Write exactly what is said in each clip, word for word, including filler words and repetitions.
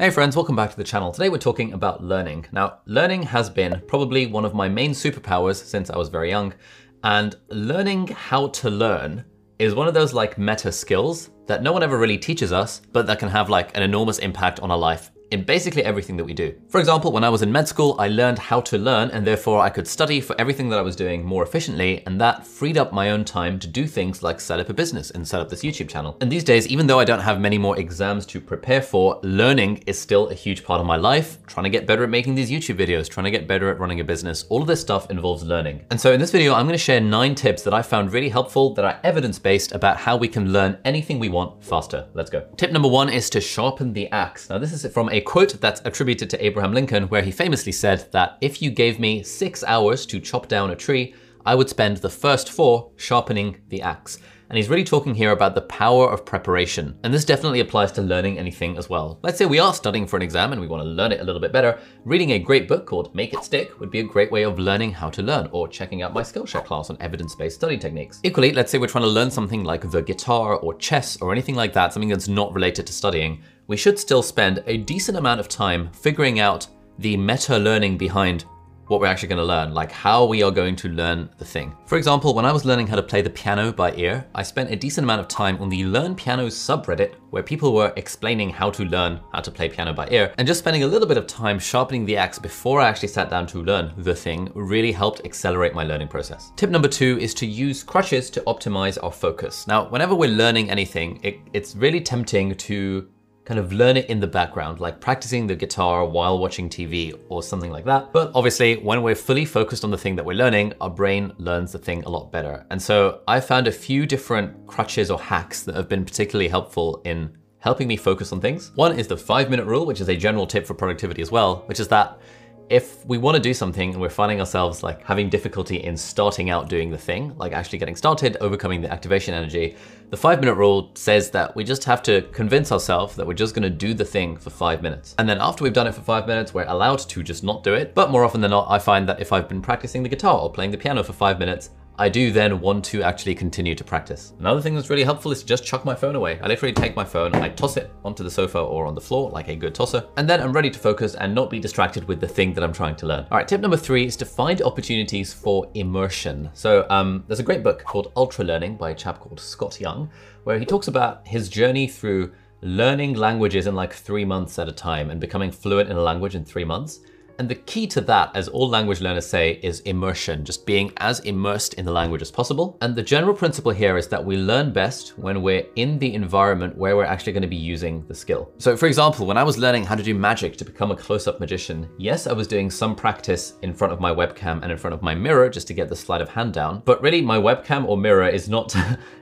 Hey friends, welcome back to the channel. Today we're talking about learning. Now, learning has been probably one of my main superpowers since I was very young, and learning how to learn is one of those like meta skills that no one ever really teaches us, but that can have like an enormous impact on our life in basically everything that we do. For example, when I was in med school, I learned how to learn and therefore I could study for everything that I was doing more efficiently, and that freed up my own time to do things like set up a business and set up this YouTube channel. And these days, even though I don't have many more exams to prepare for, learning is still a huge part of my life, trying to get better at making these YouTube videos, trying to get better at running a business. All of this stuff involves learning. And so in this video, I'm gonna share nine tips that I found really helpful that are evidence-based about how we can learn anything we want faster. Let's go. Tip number one is to sharpen the axe. Now this is from a A quote that's attributed to Abraham Lincoln, where he famously said that if you gave me six hours to chop down a tree, I would spend the first four sharpening the axe. And he's really talking here about the power of preparation. And this definitely applies to learning anything as well. Let's say we are studying for an exam and we want to learn it a little bit better. Reading a great book called Make It Stick would be a great way of learning how to learn, or checking out my Skillshare class on evidence-based study techniques. Equally, let's say we're trying to learn something like the guitar or chess or anything like that, something that's not related to studying. We should still spend a decent amount of time figuring out the meta-learning behind what we're actually going to learn, like how we are going to learn the thing. For example, when I was learning how to play the piano by ear, I spent a decent amount of time on the Learn Piano subreddit where people were explaining how to learn how to play piano by ear, and just spending a little bit of time sharpening the axe before I actually sat down to learn the thing really helped accelerate my learning process. Tip number two is to use crutches to optimize our focus. Now, whenever we're learning anything, it, it's really tempting to kind of learn it in the background, like practicing the guitar while watching T V or something like that. But obviously when we're fully focused on the thing that we're learning, our brain learns the thing a lot better. And so I found a few different crutches or hacks that have been particularly helpful in helping me focus on things. One is the five minute rule, which is a general tip for productivity as well, which is that if we want to do something and we're finding ourselves like having difficulty in starting out doing the thing, like actually getting started, overcoming the activation energy, the five minute rule says that we just have to convince ourselves that we're just going to do the thing for five minutes. And then after we've done it for five minutes, we're allowed to just not do it. But more often than not, I find that if I've been practicing the guitar or playing the piano for five minutes, I do then want to actually continue to practice. Another thing that's really helpful is to just chuck my phone away. I literally take my phone, I toss it onto the sofa or on the floor like a good tosser, and then I'm ready to focus and not be distracted with the thing that I'm trying to learn. All right, tip number three is to find opportunities for immersion. So um, there's a great book called Ultra Learning by a chap called Scott Young, where he talks about his journey through learning languages in like three months at a time and becoming fluent in a language in three months. And the key to that, as all language learners say, is immersion, just being as immersed in the language as possible. And the general principle here is that we learn best when we're in the environment where we're actually going to be using the skill. So for example, when I was learning how to do magic to become a close-up magician, yes, I was doing some practice in front of my webcam and in front of my mirror just to get the sleight of hand down. But really my webcam or mirror is not,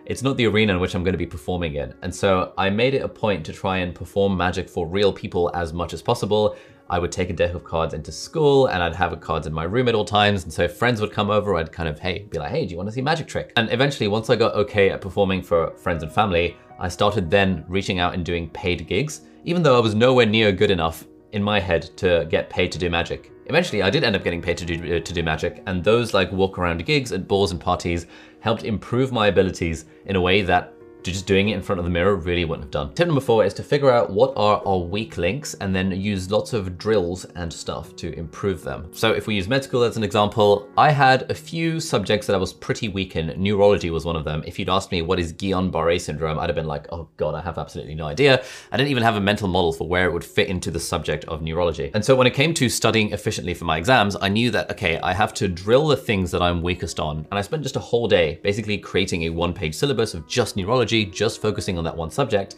it's not the arena in which I'm going to be performing in. And so I made it a point to try and perform magic for real people as much as possible. I would take a deck of cards into school and I'd have cards in my room at all times. And so if friends would come over, I'd kind of, hey, be like, hey, do you want to see magic trick? And eventually once I got okay at performing for friends and family, I started then reaching out and doing paid gigs, even though I was nowhere near good enough in my head to get paid to do magic. Eventually I did end up getting paid to do, to do magic, and those like walk around gigs at balls and parties helped improve my abilities in a way that just doing it in front of the mirror really wouldn't have done. Tip number four is to figure out what are our weak links and then use lots of drills and stuff to improve them. So if we use med school as an example, I had a few subjects that I was pretty weak in. Neurology was one of them. If you'd asked me what is Guillain-Barré syndrome, I'd have been like, oh God, I have absolutely no idea. I didn't even have a mental model for where it would fit into the subject of neurology. And so when it came to studying efficiently for my exams, I knew that, okay, I have to drill the things that I'm weakest on. And I spent just a whole day basically creating a one-page syllabus of just neurology, just focusing on that one subject.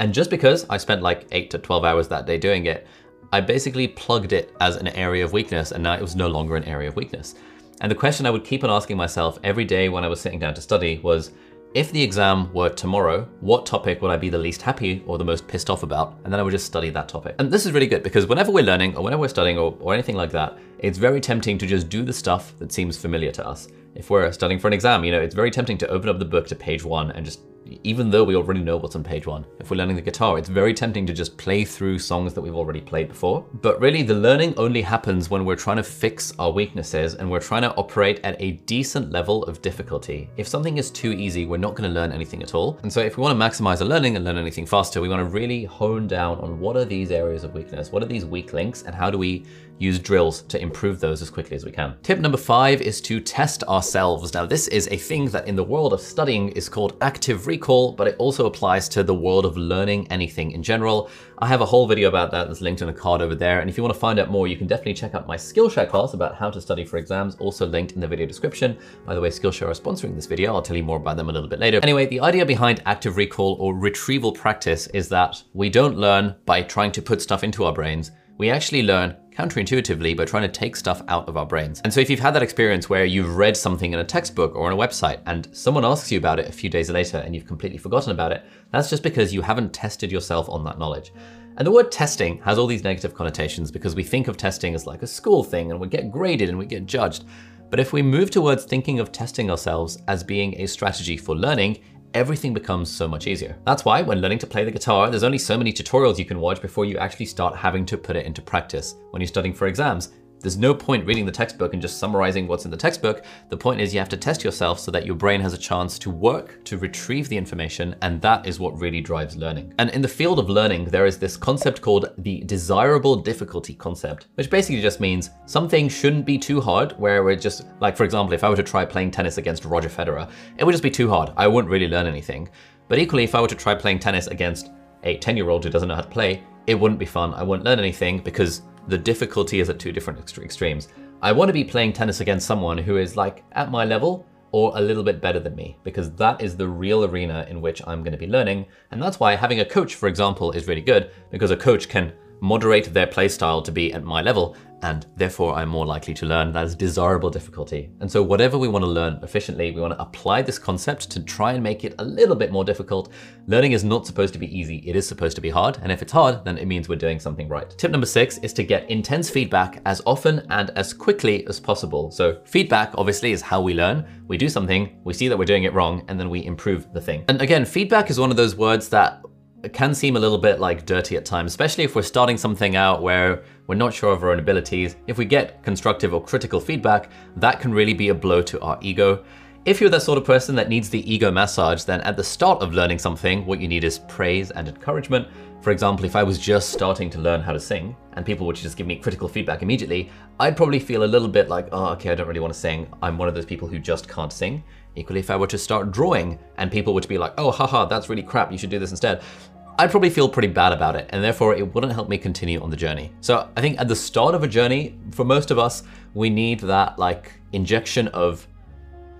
And just because I spent like eight to twelve hours that day doing it, I basically plugged it as an area of weakness, and now it was no longer an area of weakness. And the question I would keep on asking myself every day when I was sitting down to study was, if the exam were tomorrow, what topic would I be the least happy or the most pissed off about? And then I would just study that topic. And this is really good because whenever we're learning or whenever we're studying or, or anything like that, it's very tempting to just do the stuff that seems familiar to us. If we're studying for an exam, you know, it's very tempting to open up the book to page one and just even though we already know what's on page one. If we're learning the guitar, it's very tempting to just play through songs that we've already played before. But really, the learning only happens when we're trying to fix our weaknesses and we're trying to operate at a decent level of difficulty. If something is too easy, we're not going to learn anything at all. And so if we want to maximize our learning and learn anything faster, we want to really hone down on what are these areas of weakness, what are these weak links, and how do we use drills to improve those as quickly as we can. Tip number five is to test ourselves. Now, this is a thing that in the world of studying is called active recall, but it also applies to the world of learning anything in general. I have a whole video about that that's linked in a card over there. And if you want to find out more, you can definitely check out my Skillshare class about how to study for exams, also linked in the video description. By the way, Skillshare are sponsoring this video. I'll tell you more about them a little bit later. Anyway, the idea behind active recall or retrieval practice is that we don't learn by trying to put stuff into our brains. We actually learn counterintuitively by trying to take stuff out of our brains. And so if you've had that experience where you've read something in a textbook or on a website and someone asks you about it a few days later and you've completely forgotten about it, that's just because you haven't tested yourself on that knowledge. And the word testing has all these negative connotations because we think of testing as like a school thing and we get graded and we get judged. But if we move towards thinking of testing ourselves as being a strategy for learning, everything becomes so much easier. That's why when learning to play the guitar, there's only so many tutorials you can watch before you actually start having to put it into practice. When you're studying for exams, there's no point reading the textbook and just summarizing what's in the textbook. The point is you have to test yourself so that your brain has a chance to work, to retrieve the information, and that is what really drives learning. And in the field of learning, there is this concept called the desirable difficulty concept, which basically just means something shouldn't be too hard where we're just, like for example, if I were to try playing tennis against Roger Federer, it would just be too hard. I wouldn't really learn anything. But equally, if I were to try playing tennis against a ten-year-old who doesn't know how to play, it wouldn't be fun. I wouldn't learn anything because the difficulty is at two different extremes. I want to be playing tennis against someone who is like at my level or a little bit better than me, because that is the real arena in which I'm going to be learning. And that's why having a coach, for example, is really good, because a coach can moderate their play style to be at my level, and therefore I'm more likely to learn. That is desirable difficulty. And so whatever we want to learn efficiently, we want to apply this concept to try and make it a little bit more difficult. Learning is not supposed to be easy. It is supposed to be hard. And if it's hard, then it means we're doing something right. Tip number six is to get intense feedback as often and as quickly as possible. So feedback obviously is how we learn. We do something, we see that we're doing it wrong, and then we improve the thing. And again, feedback is one of those words that it can seem a little bit like dirty at times, especially if we're starting something out where we're not sure of our own abilities. If we get constructive or critical feedback, that can really be a blow to our ego. If you're that sort of person that needs the ego massage, then at the start of learning something, what you need is praise and encouragement. For example, if I was just starting to learn how to sing and people would just give me critical feedback immediately, I'd probably feel a little bit like, oh, okay, I don't really want to sing. I'm one of those people who just can't sing. Equally, if I were to start drawing and people were to be like, oh, haha, that's really crap, you should do this instead, I'd probably feel pretty bad about it, and therefore it wouldn't help me continue on the journey. So I think at the start of a journey, for most of us, we need that like injection of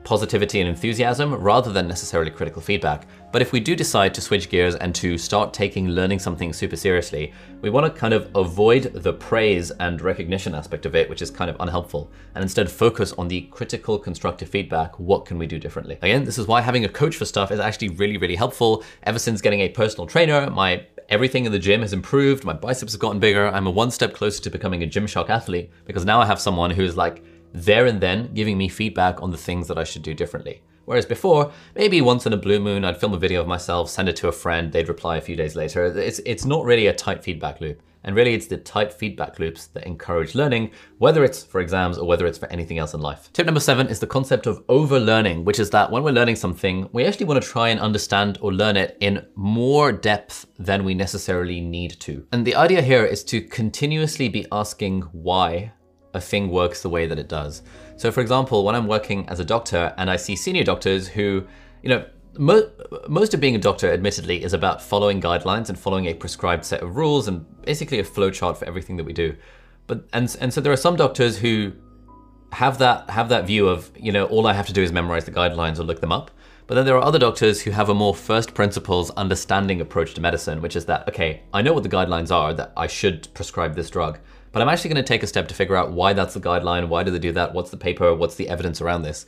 positivity and enthusiasm rather than necessarily critical feedback. But if we do decide to switch gears and to start taking learning something super seriously, we want to kind of avoid the praise and recognition aspect of it, which is kind of unhelpful, and instead focus on the critical constructive feedback. What can we do differently? Again, this is why having a coach for stuff is actually really, really helpful. Ever since getting a personal trainer, my everything in the gym has improved. My biceps have gotten bigger. I'm a one step closer to becoming a Gymshark athlete because now I have someone who is like, there and then giving me feedback on the things that I should do differently. Whereas before, maybe once in a blue moon, I'd film a video of myself, send it to a friend, they'd reply a few days later. It's, it's not really a tight feedback loop. And really it's the tight feedback loops that encourage learning, whether it's for exams or whether it's for anything else in life. Tip number seven is the concept of overlearning, which is that when we're learning something, we actually want to try and understand or learn it in more depth than we necessarily need to. And the idea here is to continuously be asking why a thing works the way that it does. So for example, when I'm working as a doctor and I see senior doctors who, you know, mo most of being a doctor admittedly is about following guidelines and following a prescribed set of rules and basically a flowchart for everything that we do. But, and, and so there are some doctors who have that, have that view of, you know, all I have to do is memorize the guidelines or look them up. But then there are other doctors who have a more first principles understanding approach to medicine, which is that, okay, I know what the guidelines are that I should prescribe this drug, but I'm actually going to take a step to figure out why that's the guideline, why do they do that, what's the paper, what's the evidence around this.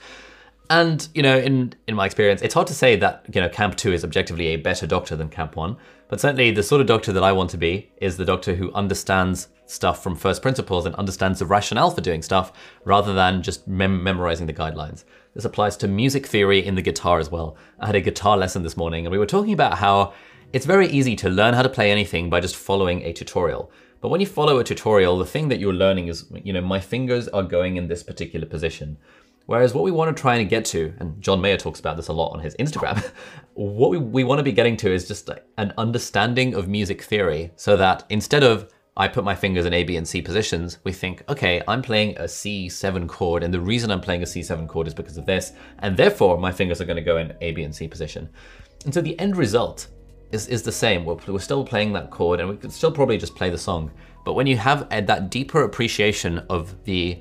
And, you know, in, in my experience, it's hard to say that, you know, camp two is objectively a better doctor than camp one, but certainly the sort of doctor that I want to be is the doctor who understands stuff from first principles and understands the rationale for doing stuff rather than just mem memorizing the guidelines. This applies to music theory in the guitar as well. I had a guitar lesson this morning and we were talking about how it's very easy to learn how to play anything by just following a tutorial. But when you follow a tutorial, the thing that you're learning is, you know, my fingers are going in this particular position. Whereas what we want to try and get to, and John Mayer talks about this a lot on his Instagram, what we, we want to be getting to is just an understanding of music theory so that instead of I put my fingers in A, B, and C positions, we think, okay, I'm playing a C seven chord, and the reason I'm playing a C seven chord is because of this, and therefore my fingers are going to go in A, B, and C position. And so the end result is, is the same. We're, we're still playing that chord, and we could still probably just play the song. But when you have a, that deeper appreciation of the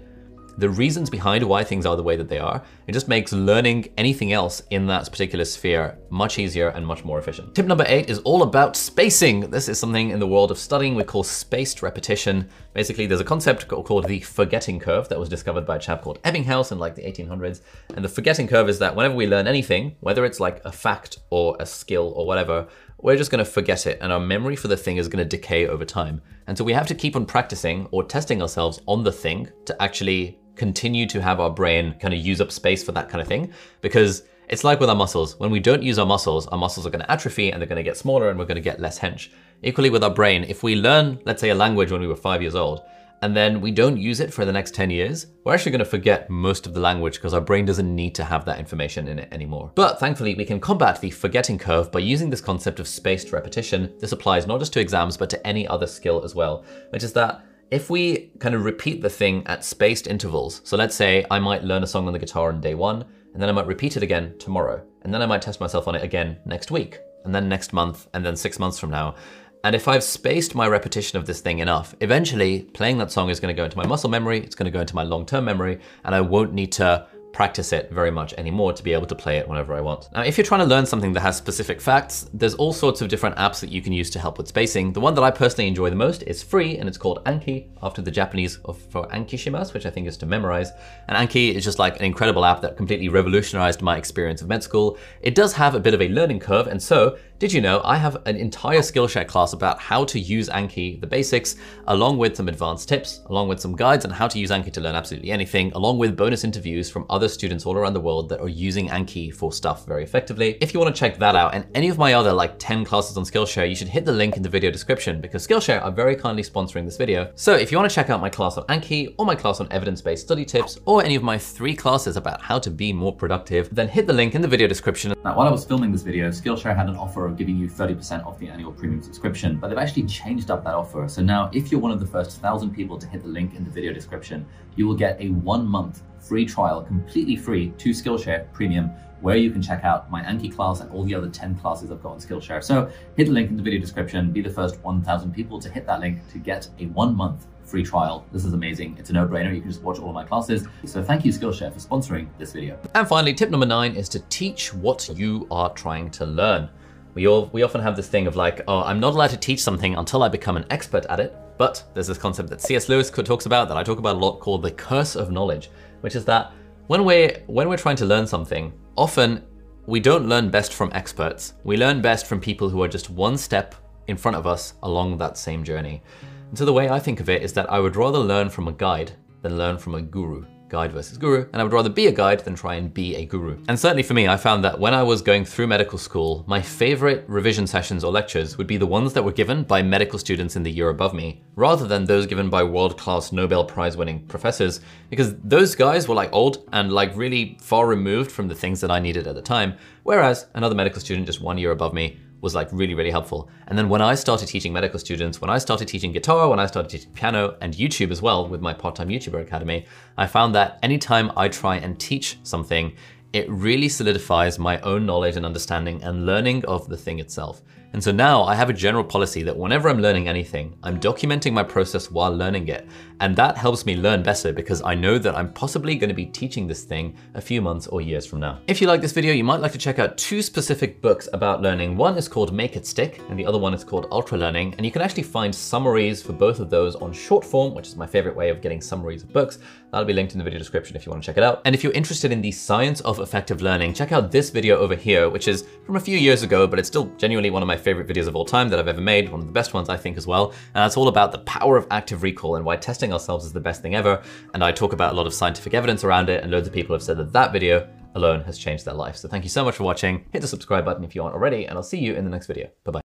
the reasons behind why things are the way that they are, it just makes learning anything else in that particular sphere much easier and much more efficient. Tip number eight is all about spacing. This is something in the world of studying we call spaced repetition. Basically, there's a concept called the forgetting curve that was discovered by a chap called Ebbinghaus in like the eighteen hundreds. And the forgetting curve is that whenever we learn anything, whether it's like a fact or a skill or whatever, we're just gonna forget it and our memory for the thing is gonna decay over time. And so we have to keep on practicing or testing ourselves on the thing to actually continue to have our brain kind of use up space for that kind of thing, because it's like with our muscles. When we don't use our muscles, our muscles are going to atrophy and they're going to get smaller and we're going to get less hench. Equally with our brain, if we learn, let's say, a language when we were five years old, and then we don't use it for the next ten years, we're actually going to forget most of the language because our brain doesn't need to have that information in it anymore. But thankfully, we can combat the forgetting curve by using this concept of spaced repetition. This applies not just to exams, but to any other skill as well, which is that if we kind of repeat the thing at spaced intervals, so let's say I might learn a song on the guitar on day one, and then I might repeat it again tomorrow, and then I might test myself on it again next week, and then next month, and then six months from now. And if I've spaced my repetition of this thing enough, eventually playing that song is going to go into my muscle memory, it's going to go into my long-term memory, and I won't need to practice it very much anymore to be able to play it whenever I want. Now, if you're trying to learn something that has specific facts, there's all sorts of different apps that you can use to help with spacing. The one that I personally enjoy the most is free, and it's called Anki, after the Japanese of, for Ankishimasu, which I think is to memorize. And Anki is just like an incredible app that completely revolutionized my experience of med school. It does have a bit of a learning curve, and so did you know I have an entire Skillshare class about how to use Anki, the basics, along with some advanced tips, along with some guides on how to use Anki to learn absolutely anything, along with bonus interviews from other students all around the world that are using Anki for stuff very effectively. If you want to check that out and any of my other like ten classes on Skillshare, you should hit the link in the video description because Skillshare are very kindly sponsoring this video. So if you want to check out my class on Anki or my class on evidence-based study tips or any of my three classes about how to be more productive, then hit the link in the video description. Now, while I was filming this video, Skillshare had an offer of giving you thirty percent off the annual premium subscription, but they've actually changed up that offer. So now if you're one of the first thousand people to hit the link in the video description, you will get a one month free trial, completely free, to Skillshare Premium, where you can check out my Anki class and all the other ten classes I've got on Skillshare. So hit the link in the video description, be the first one thousand people to hit that link to get a one month free trial. This is amazing. It's a no-brainer. You can just watch all of my classes. So thank you, Skillshare, for sponsoring this video. And finally, tip number nine is to teach what you are trying to learn. We, all, we often have this thing of like, oh, I'm not allowed to teach something until I become an expert at it. But there's this concept that C S Lewis talks about that I talk about a lot called the curse of knowledge, which is that when we're, when we're trying to learn something, often we don't learn best from experts. We learn best from people who are just one step in front of us along that same journey. And so the way I think of it is that I would rather learn from a guide than learn from a guru. Guide versus guru, and I would rather be a guide than try and be a guru. And certainly for me, I found that when I was going through medical school, my favorite revision sessions or lectures would be the ones that were given by medical students in the year above me, rather than those given by world-class Nobel Prize-winning professors, because those guys were like old and like really far removed from the things that I needed at the time, whereas another medical student just one year above me was like really, really helpful. And then when I started teaching medical students, when I started teaching guitar, when I started teaching piano and YouTube as well with my part-time YouTuber academy, I found that anytime I try and teach something, it really solidifies my own knowledge and understanding and learning of the thing itself. And so now I have a general policy that whenever I'm learning anything, I'm documenting my process while learning it. And that helps me learn better because I know that I'm possibly going to be teaching this thing a few months or years from now. If you like this video, you might like to check out two specific books about learning. One is called Make It Stick and the other one is called Ultra Learning. And you can actually find summaries for both of those on Shortform, which is my favorite way of getting summaries of books. That'll be linked in the video description if you want to check it out. And if you're interested in the science of effective learning, check out this video over here, which is from a few years ago, but it's still genuinely one of my favorite videos of all time that I've ever made, one of the best ones I think as well. And that's all about the power of active recall and why testing ourselves is the best thing ever. And I talk about a lot of scientific evidence around it, and loads of people have said that that video alone has changed their life. So thank you so much for watching. Hit the subscribe button if you aren't already, and I'll see you in the next video. Bye-bye.